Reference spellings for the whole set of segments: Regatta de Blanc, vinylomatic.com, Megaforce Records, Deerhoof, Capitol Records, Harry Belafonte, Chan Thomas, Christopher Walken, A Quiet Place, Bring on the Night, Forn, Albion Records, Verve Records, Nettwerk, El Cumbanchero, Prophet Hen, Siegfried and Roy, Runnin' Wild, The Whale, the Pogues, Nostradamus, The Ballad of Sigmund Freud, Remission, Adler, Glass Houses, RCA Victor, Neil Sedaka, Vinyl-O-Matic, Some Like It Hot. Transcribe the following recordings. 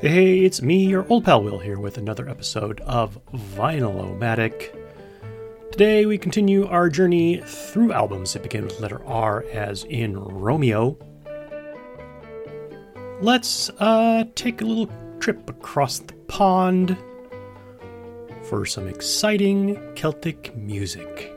Hey, it's me, your old pal Will here with another episode of Vinyl-O-Matic. Today we continue our journey through albums that begin with the letter R as in Romeo. Let's take a little trip across the pond for some exciting Celtic music.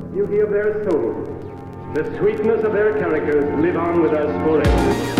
The beauty of their souls, the sweetness of their characters live on with us forever.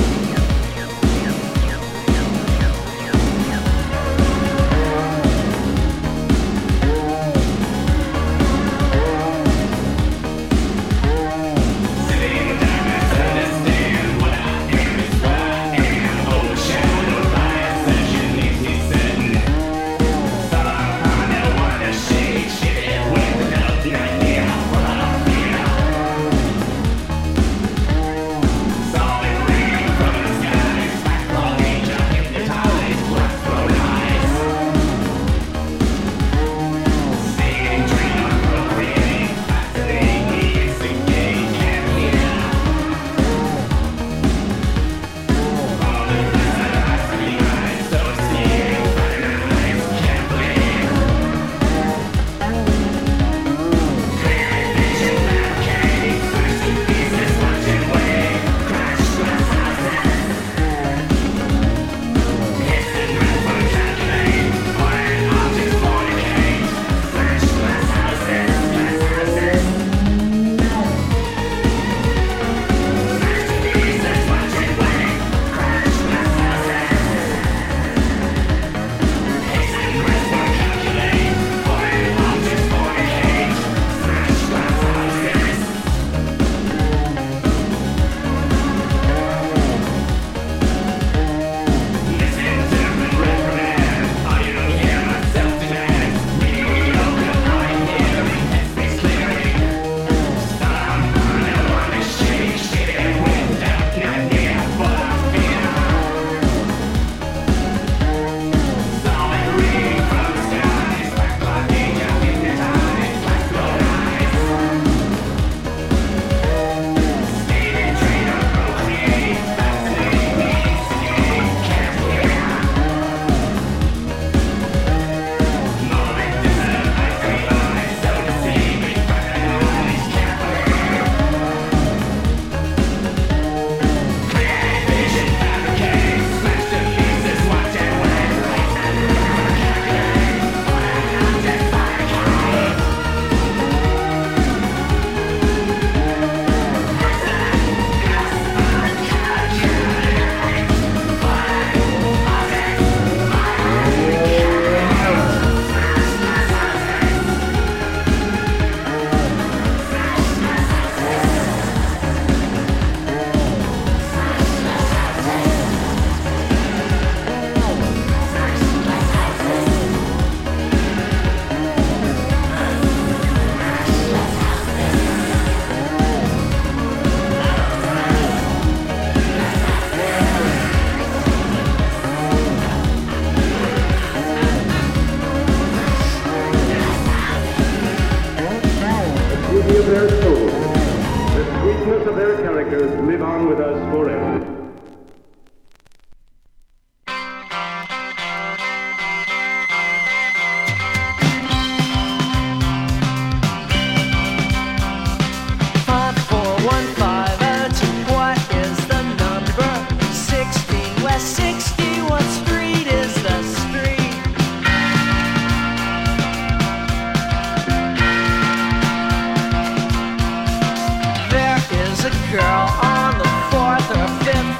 Girl on the 4th or 5th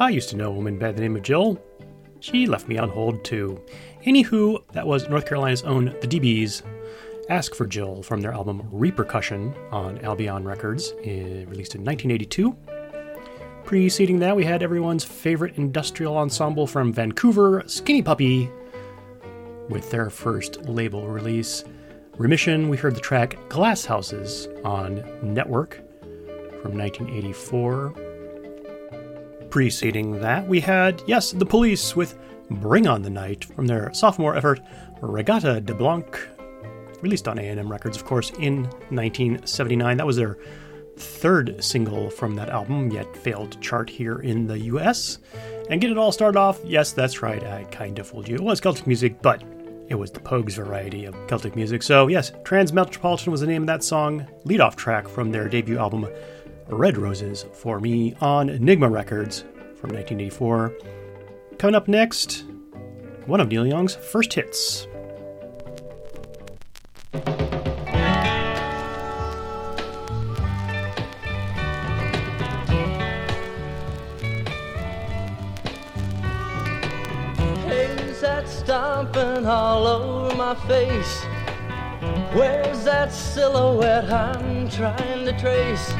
I used to know a woman by the name of Jill. She left me on hold too. Anywho, that was North Carolina's own The dB's, Ask for Jill, from their album Repercussion on Albion Records, released in 1982. Preceding that, we had everyone's favorite industrial ensemble from Vancouver, Skinny Puppy, with their first label release, Remission. We heard the track Glass Houses on Nettwerk from 1984. Preceding that, we had, yes, The Police with Bring on the Night from their sophomore effort, Regatta de Blanc, released on A&M Records, of course, in 1979. That was their third single from that album, yet failed to chart here in the US. And get it all started off, yes, that's right, I kind of fooled you. It was Celtic music, but it was the Pogues variety of Celtic music. So yes, Transmetropolitan was the name of that song, lead-off track from their debut album, Red Roses for Me on Enigma Records from 1984. Coming up next, one of Neil Young's first hits. Where's that stomping all over my face? Where's that silhouette I'm trying to trace?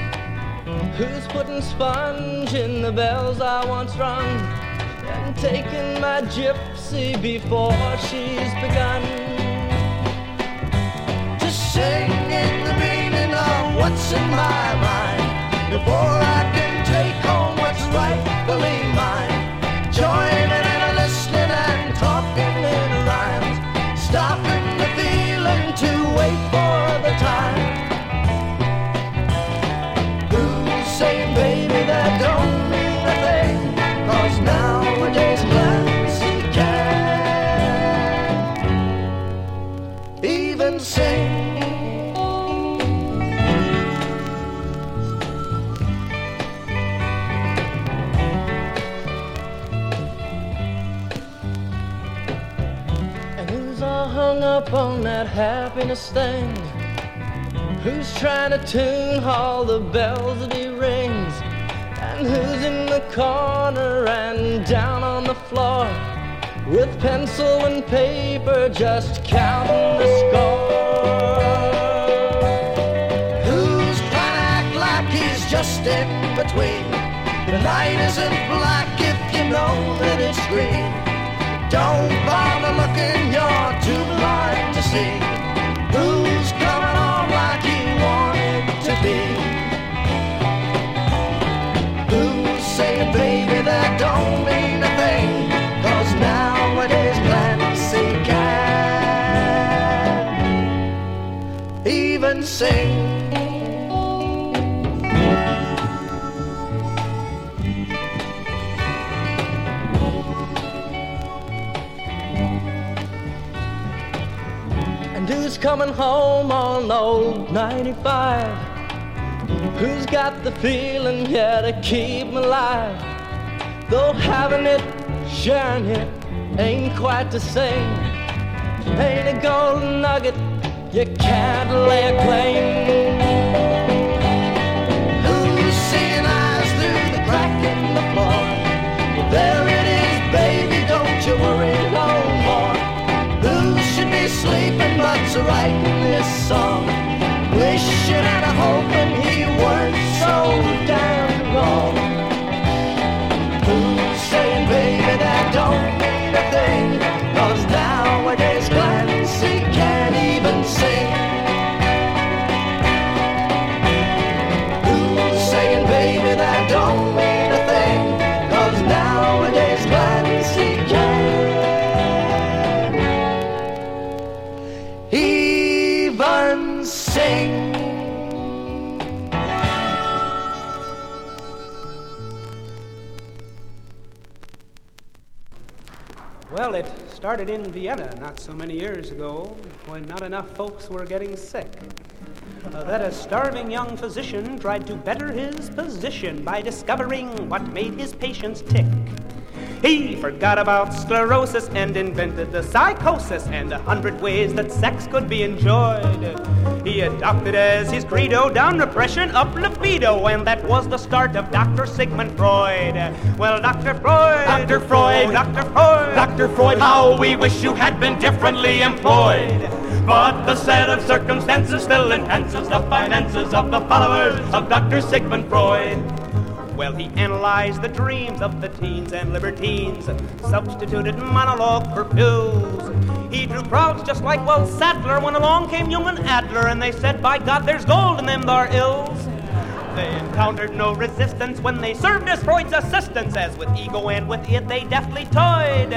Who's putting sponge in the bells I once rung? And taking my gypsy before she's begun to sing in the meaning of what's in my mind. Before I can take home what's rightfully mine. Joining and listening and talking in rhymes. Stopping the feeling to wait for the time. Saying, baby, that don't mean a thing, 'cause nowadays Clancy can't even sing. And who's all hung up on that happiness thing? Who's trying to tune all the bells that he rings? And who's in the corner and down on the floor with pencil and paper just counting the score? Who's trying to act like he's just in between? The night isn't black if you know that it's green. Don't bother looking, you're too blind to see. Who's coming on like he wanted to be? Saying, baby, that don't mean a thing, 'cause nowadays Clancy can't even sing. And who's coming home on old 95? Who's got the feeling here to keep me alive? Though having it, sharing it, ain't quite the same. Ain't a golden nugget, you can't lay a claim. Who's seeing eyes through the crack in the floor? Well, there it is, baby, don't you worry no more. Who should be sleeping but's writing this song? Wishing and hoping he weren't so damn wrong. Who's saying, baby, that don't mean a thing, 'cause nowadays Clancy can't even sing. Who's saying, baby, that don't mean a thing, 'cause nowadays Clancy can't even sing. Well, it started in Vienna not so many years ago when not enough folks were getting sick. That a starving young physician tried to better his position by discovering what made his patients tick. He forgot about sclerosis and invented the psychosis and 100 ways that sex could be enjoyed. He adopted as his credo down repression, up libido, and that was the start of Dr. Sigmund Freud. Well, Dr. Freud, how we wish you had been differently employed. But the set of circumstances still enhances the finances of the followers of Dr. Sigmund Freud. Well, he analyzed the dreams of the teens and libertines, substituted monologue for pills. He drew crowds just like Wells Sattler when along came Jung and Adler, and they said, by God, there's gold in them thar ills. They encountered no resistance when they served as Freud's assistants, as with ego and with it they deftly toyed.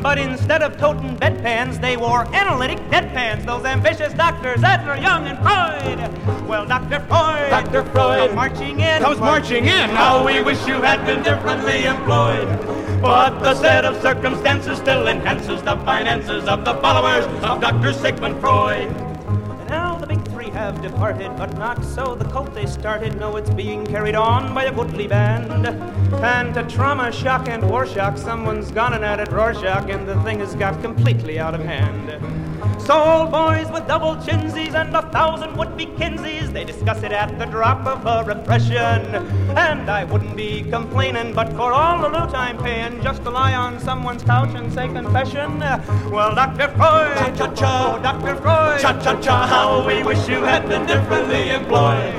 But instead of toting bedpans, they wore analytic deadpans, those ambitious doctors, Adler, Young, and Freud. Well, Dr. Freud, comes marching in. How we wish you had been differently employed. But the set of circumstances still enhances the finances of the followers of Dr. Sigmund Freud. Have departed, but not so the cult they started. No, it's being carried on by the Woodley Band. And to trauma, shock, and war shock, someone's gone and added Rorschach, and the thing has got completely out of hand. So old boys with double chinsies and 1,000 would-be kinsies, they discuss it at the drop of a repression. And I wouldn't be complaining, but for all the loot I'm paying, just to lie on someone's couch and say confession. Well, Dr. Freud, cha-cha-cha, oh, Dr. Freud, cha-cha-cha, how we wish you had been differently employed.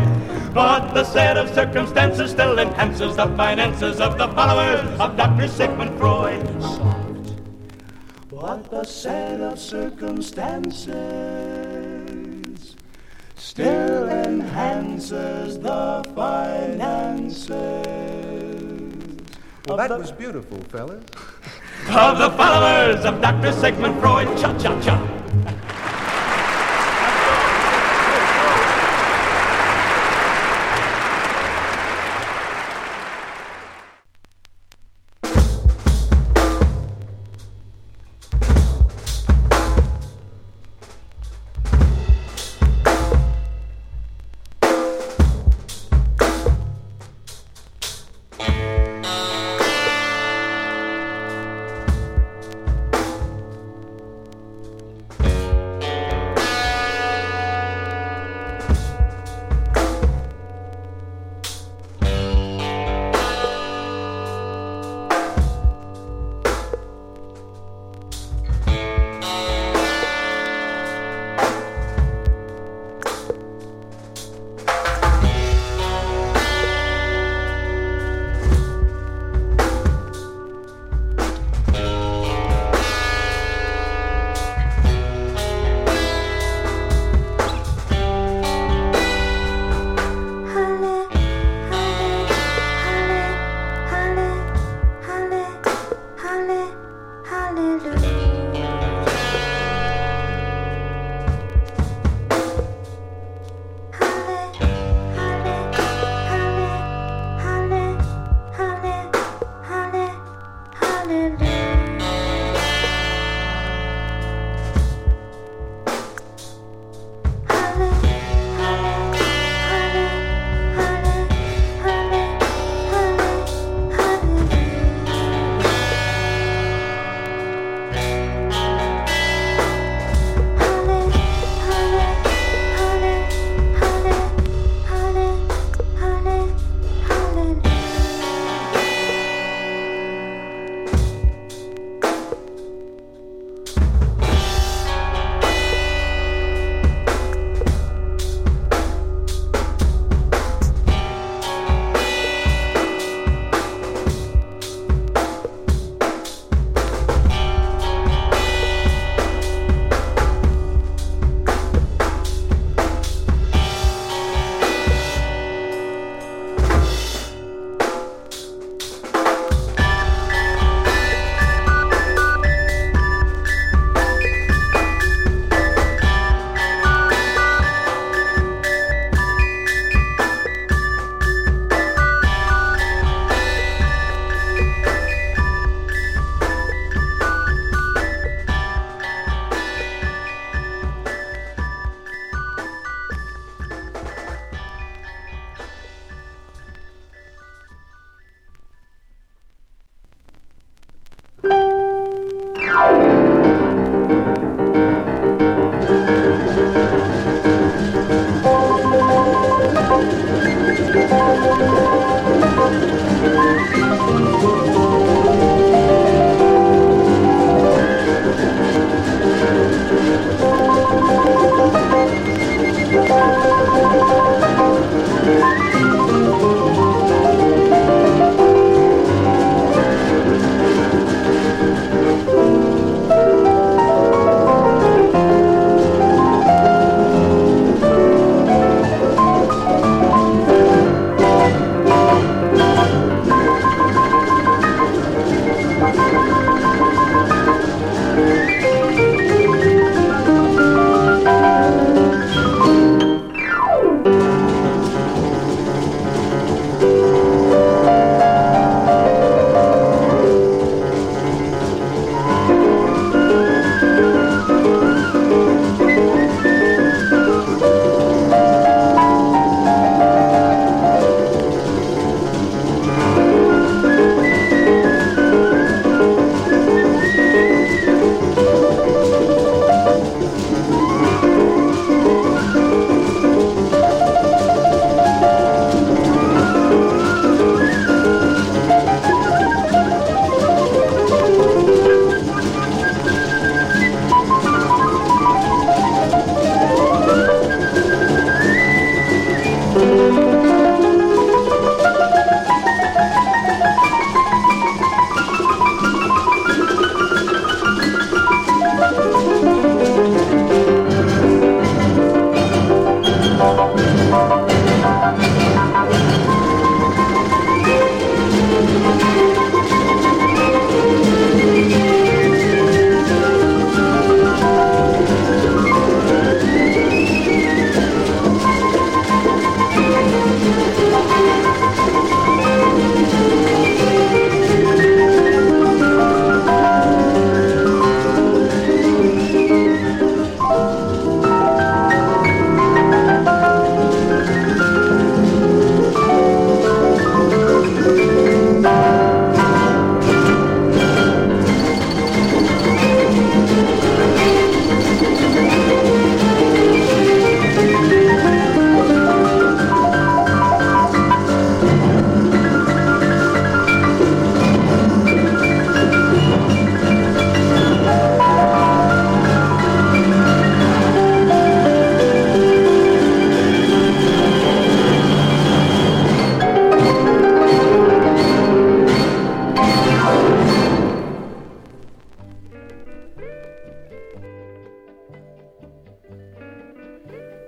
But the set of circumstances still enhances the finances of the followers of Dr. Sigmund Freud. Soft. But the set of circumstances still enhances the finances. Well, that was beautiful, fellas. Of the followers of Dr. Sigmund Freud. Cha-cha-cha.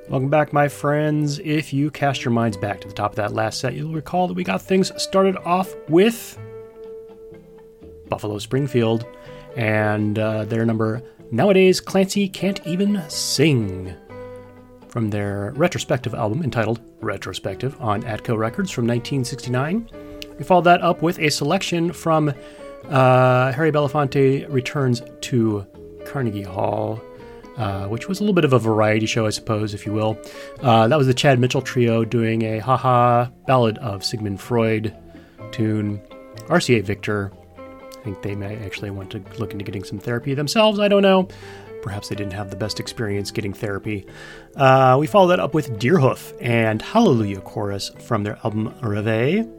Welcome back, my friends. If you cast your minds back to the top of that last set, you'll recall that we got things started off with Buffalo Springfield and their number Nowadays Clancy Can't Even Sing from their Retrospective album entitled Retrospective on Atco Records from 1969. We followed that up with a selection from Harry Belafonte, Returns to Carnegie Hall, which was a little bit of a variety show, I suppose, if you will. That was the Chad Mitchell Trio doing a haha Ballad of Sigmund Freud tune. RCA Victor. I think they may actually want to look into getting some therapy themselves. I don't know. Perhaps they didn't have the best experience getting therapy. We followed that up with Deerhoof and Hallelujah Chorus from their album Reveille.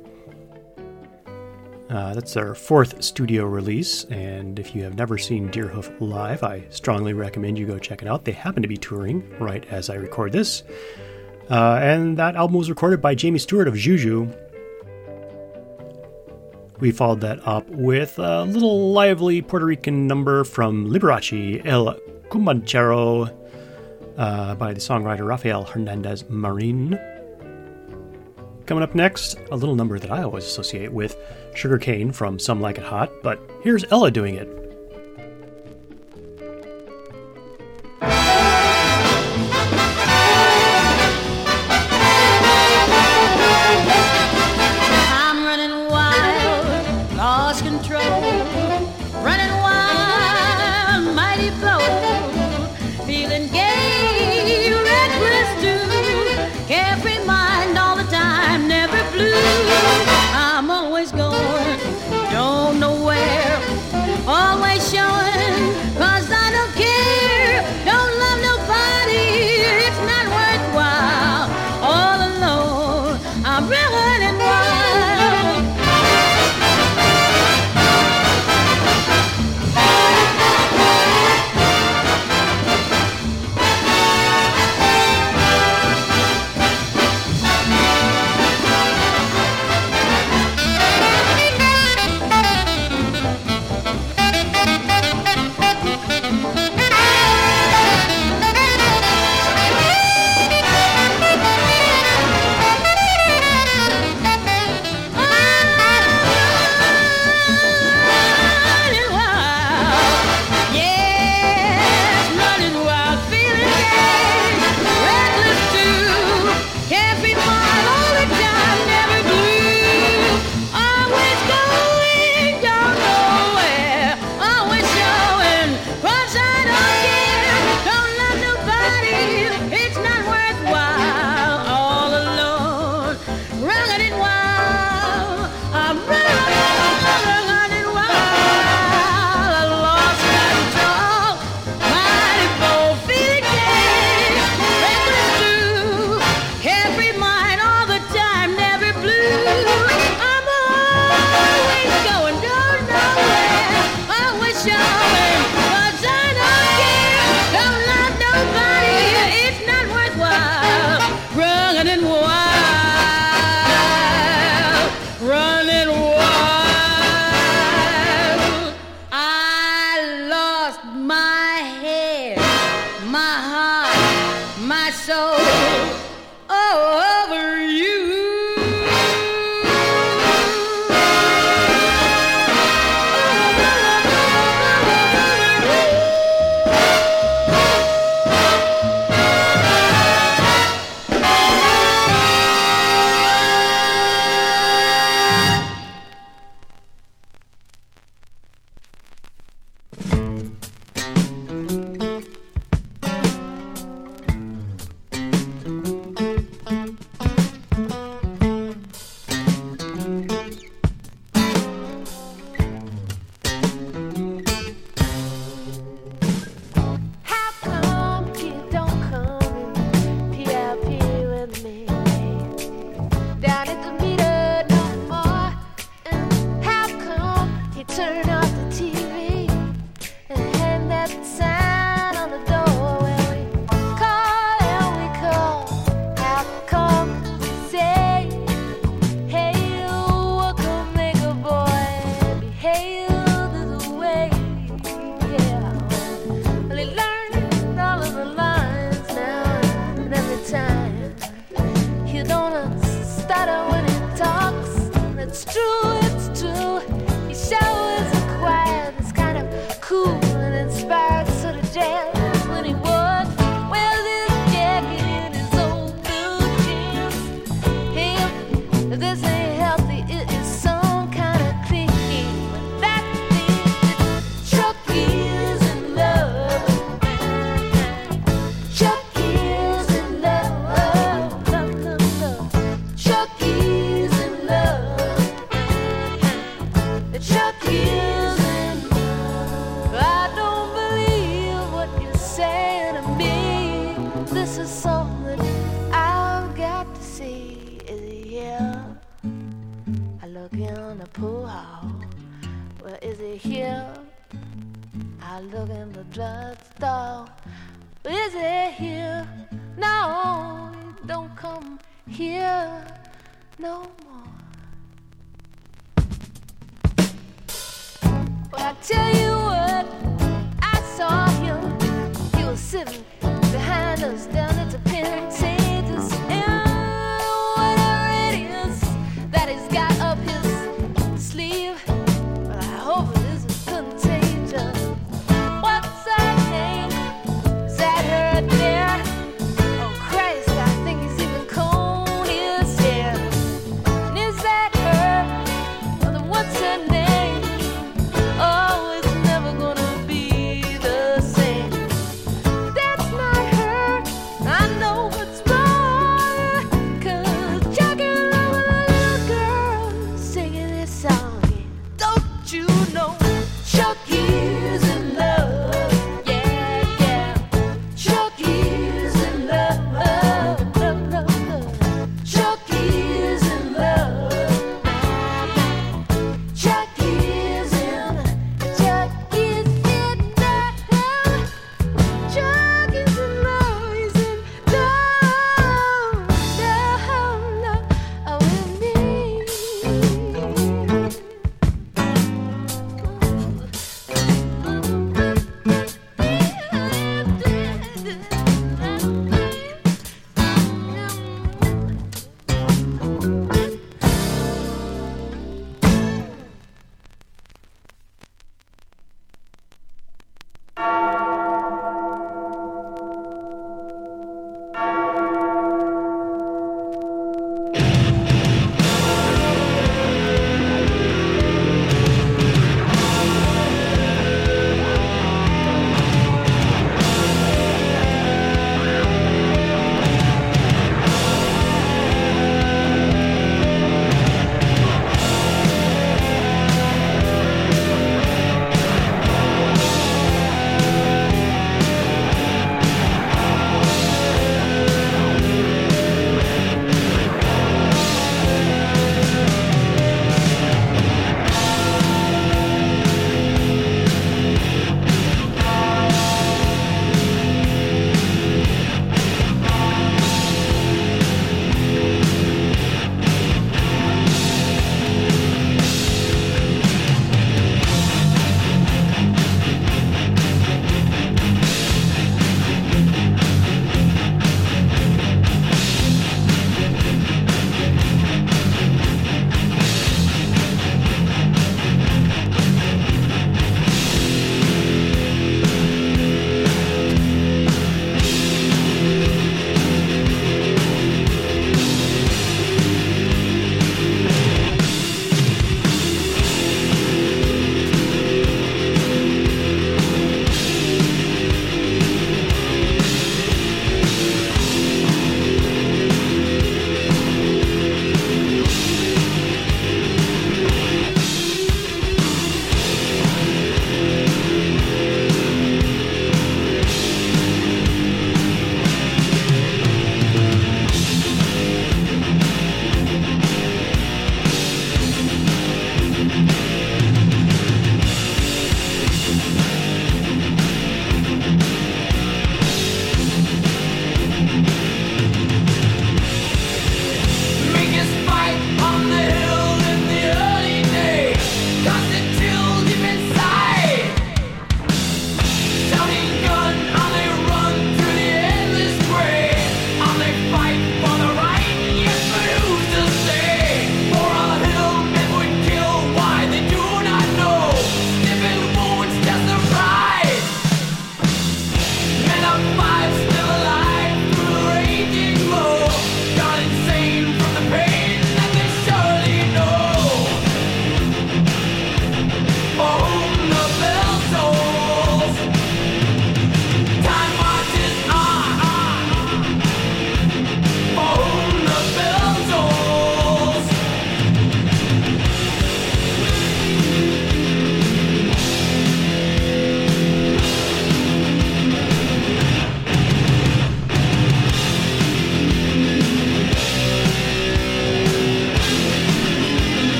That's their fourth studio release, and if you have never seen Deerhoof live, I strongly recommend you go check it out. They happen to be touring right as I record this. And that album was recorded by Jamie Stewart of Juju. We followed that up with a little lively Puerto Rican number from Liberace, El Cumbanchero, by the songwriter Rafael Hernandez Marin. Coming up next, a little number that I always associate with Sugar Cane from Some Like It Hot, but here's Ella doing it. I'm running wild, lost control, running wild, mighty bold, feeling gay, reckless too, carefree mind all the time, never blue. I'm always going. pool hall. Well, is he here? I look in the drugstore. Well, is he here? No, he don't come here no more. Well, I tell you what, I saw him. He was sitting behind us down at the Pentatons. And whatever it is that he's got up his sleeve, well, I hope it isn't contagious. What's her name? Is that her there? Oh, Christ, I think he's even combed his hair. And is that her? What's her name? Oh, it's no.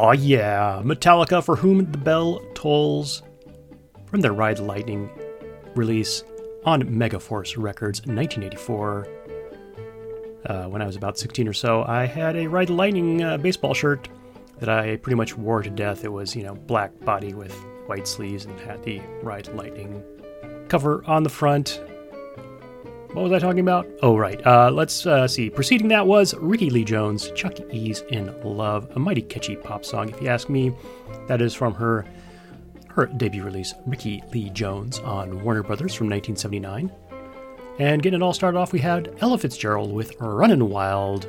Aw yeah, Metallica, For Whom the Bell Tolls, from their Ride the Lightning release on Megaforce Records in 1984. When I was about 16 or so, I had a Ride the Lightning baseball shirt that I pretty much wore to death. It was, you know, black body with white sleeves and had the Ride the Lightning cover on the front. What was I talking about? Oh, right. Let's see. Preceding that was Rickie Lee Jones, Chuck E.'s In Love, a mighty catchy pop song, if you ask me. That is from her debut release, Rickie Lee Jones, on Warner Brothers from 1979. And getting it all started off, we had Ella Fitzgerald with Runnin' Wild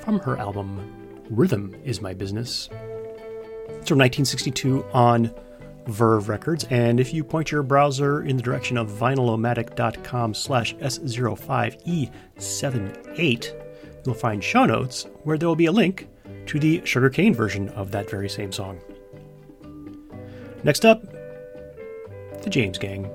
from her album Rhythm Is My Business. It's from 1962 on Verve Records, and if you point your browser in the direction of vinylomatic.com/S05E78, you'll find show notes where there will be a link to the Sugarcane version of that very same song. Next up, the James Gang.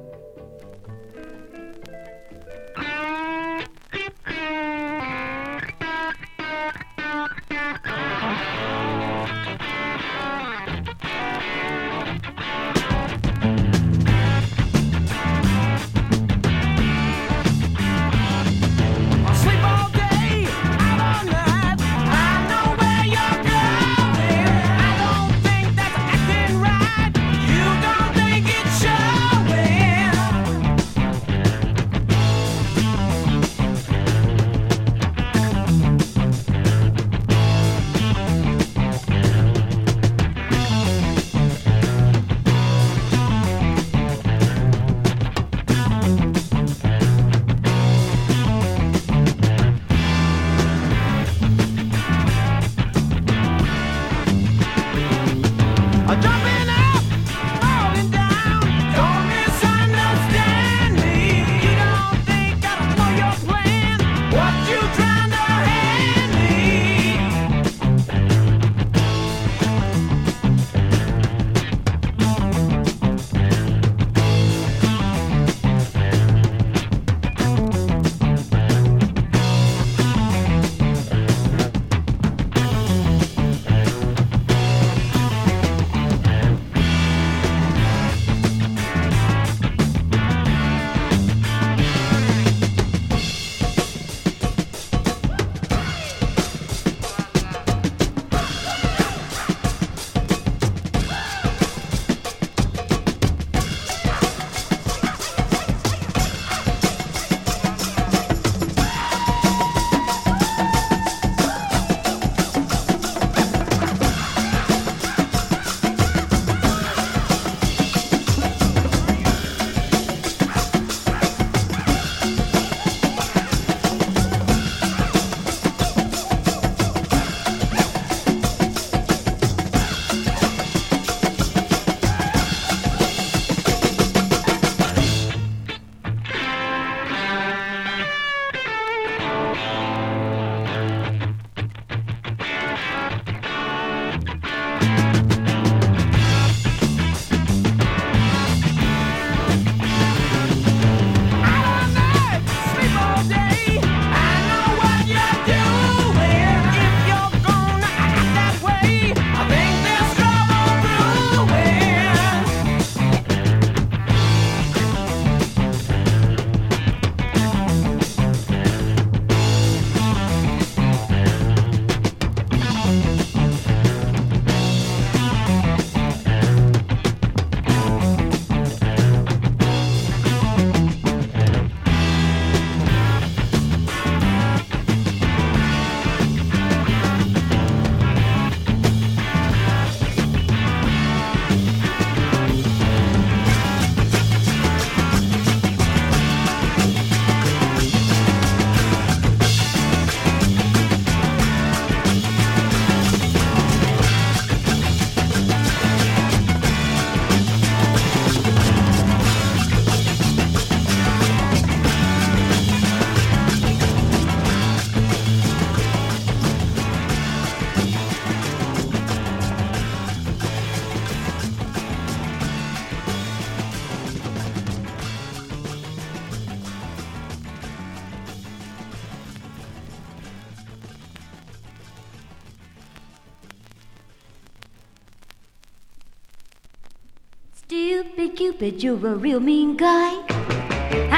Stupid Cupid, you're a real mean guy.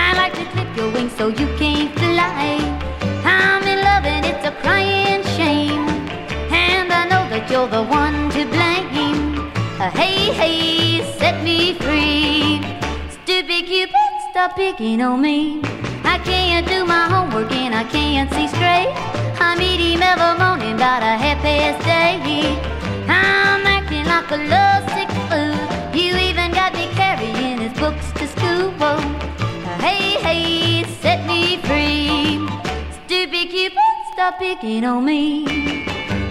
I like to clip your wings so you can't fly. I'm in love and it's a crying shame, and I know that you're the one to blame. Hey, hey, set me free. Stupid Cupid, stop picking on me. I can't do my homework and I can't see straight. I meet him every morning about a half past eight. I'm acting like a lovesick fool. You even got me carrying his books to school. Hey, hey, set me free. Stupid Cupid, stop picking on me.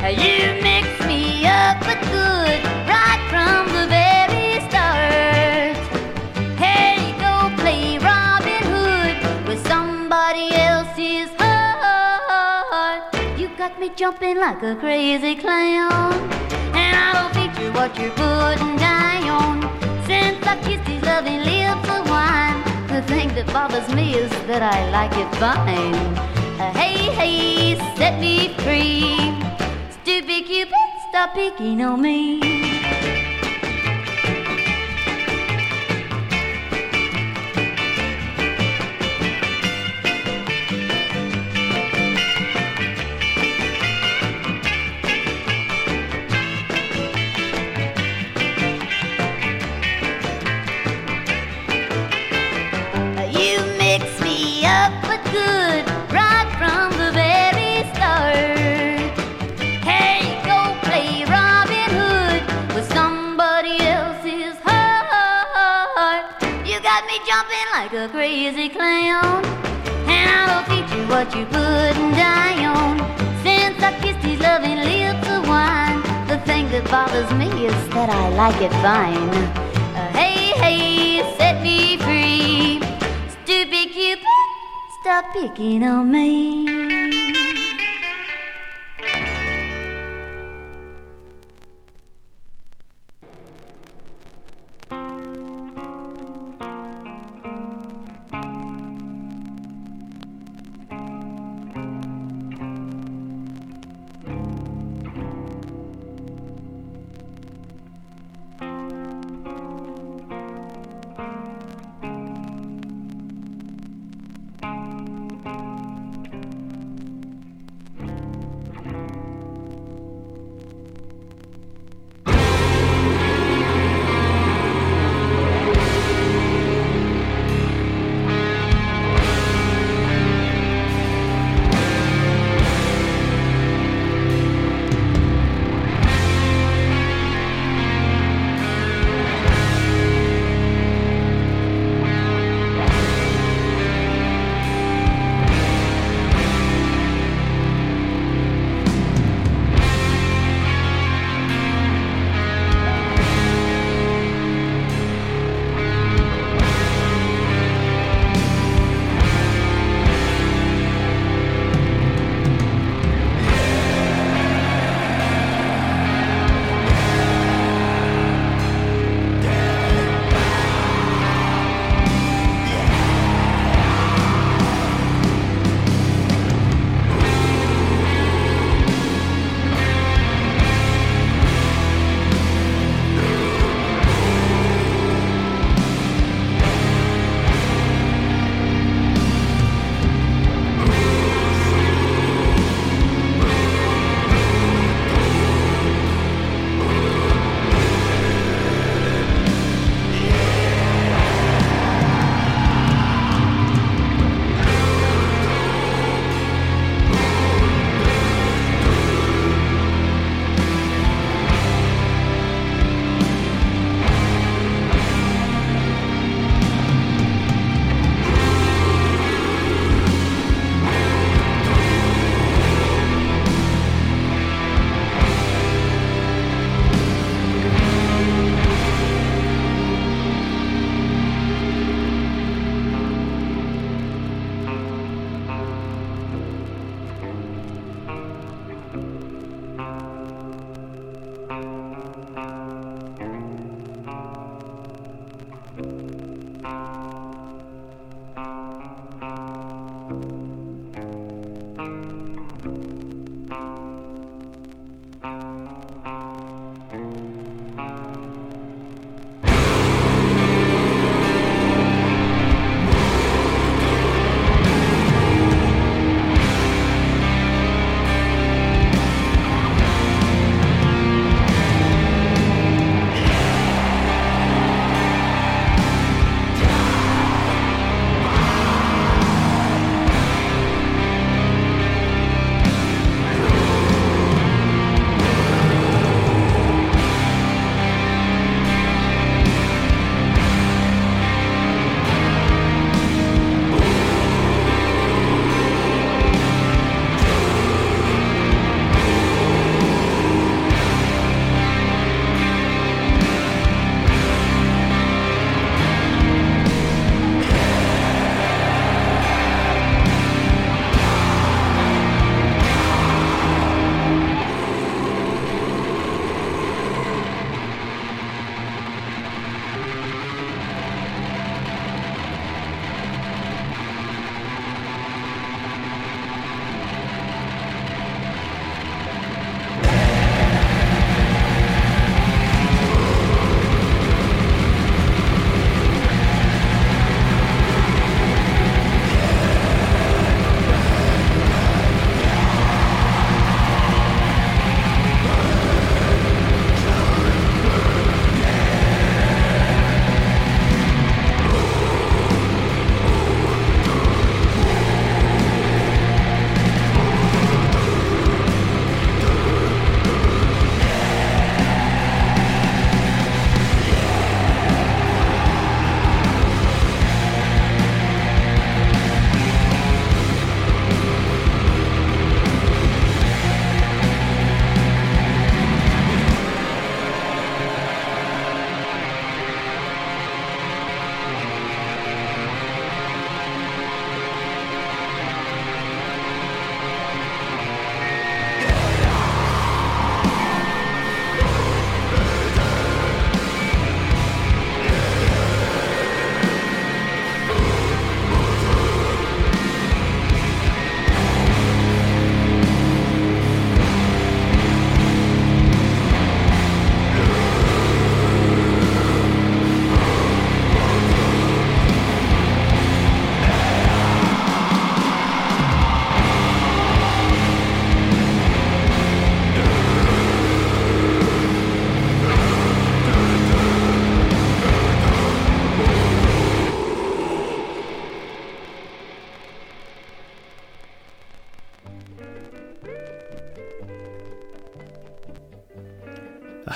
You mix me up with good right from the very start. Here you go, play Robin Hood with somebody else's heart. You got me jumping like a crazy clown, and I don't picture what you're putting down. Since I kissed these loving lips of wine, the thing that bothers me is that I like it fine. Hey, hey, set me free. Stupid Cupid, stop picking on me. A crazy clown, and I will teach you what you couldn't die on. Since I kissed these loving lips of wine, the thing that bothers me is that I like it fine. Hey, hey, set me free. Stupid Cupid, stop picking on me.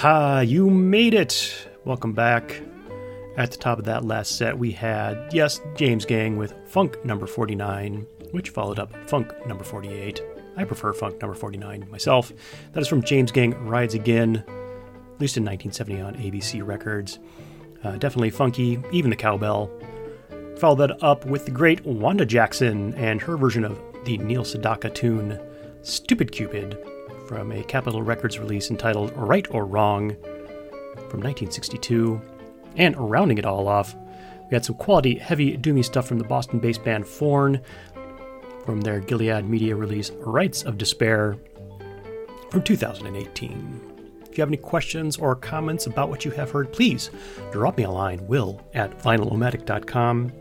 Ha, you made it! Welcome back. At the top of that last set, we had, yes, James Gang with Funk Number 49, which followed up Funk Number 48. I prefer Funk Number 49 myself. That is from James Gang Rides Again, at least in 1970 on ABC Records. Definitely funky, even the cowbell. Followed that up with the great Wanda Jackson and her version of the Neil Sedaka tune Stupid Cupid from a Capitol Records release entitled Right or Wrong from 1962. And rounding it all off, we had some quality, heavy, doomy stuff from the Boston-based band Forn from their Gilead Media release Rites of Despair from 2018. If you have any questions or comments about what you have heard, please drop me a line, will@vinylomatic.com.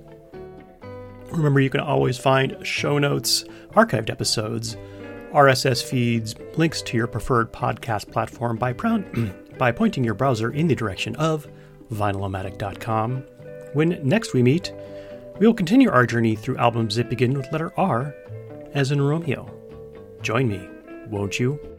Remember, you can always find show notes, archived episodes, RSS feeds, links to your preferred podcast platform by pointing your browser in the direction of vinylomatic.com. When next we meet, we will continue our journey through albums that begin with letter R, as in Romeo. Join me, won't you?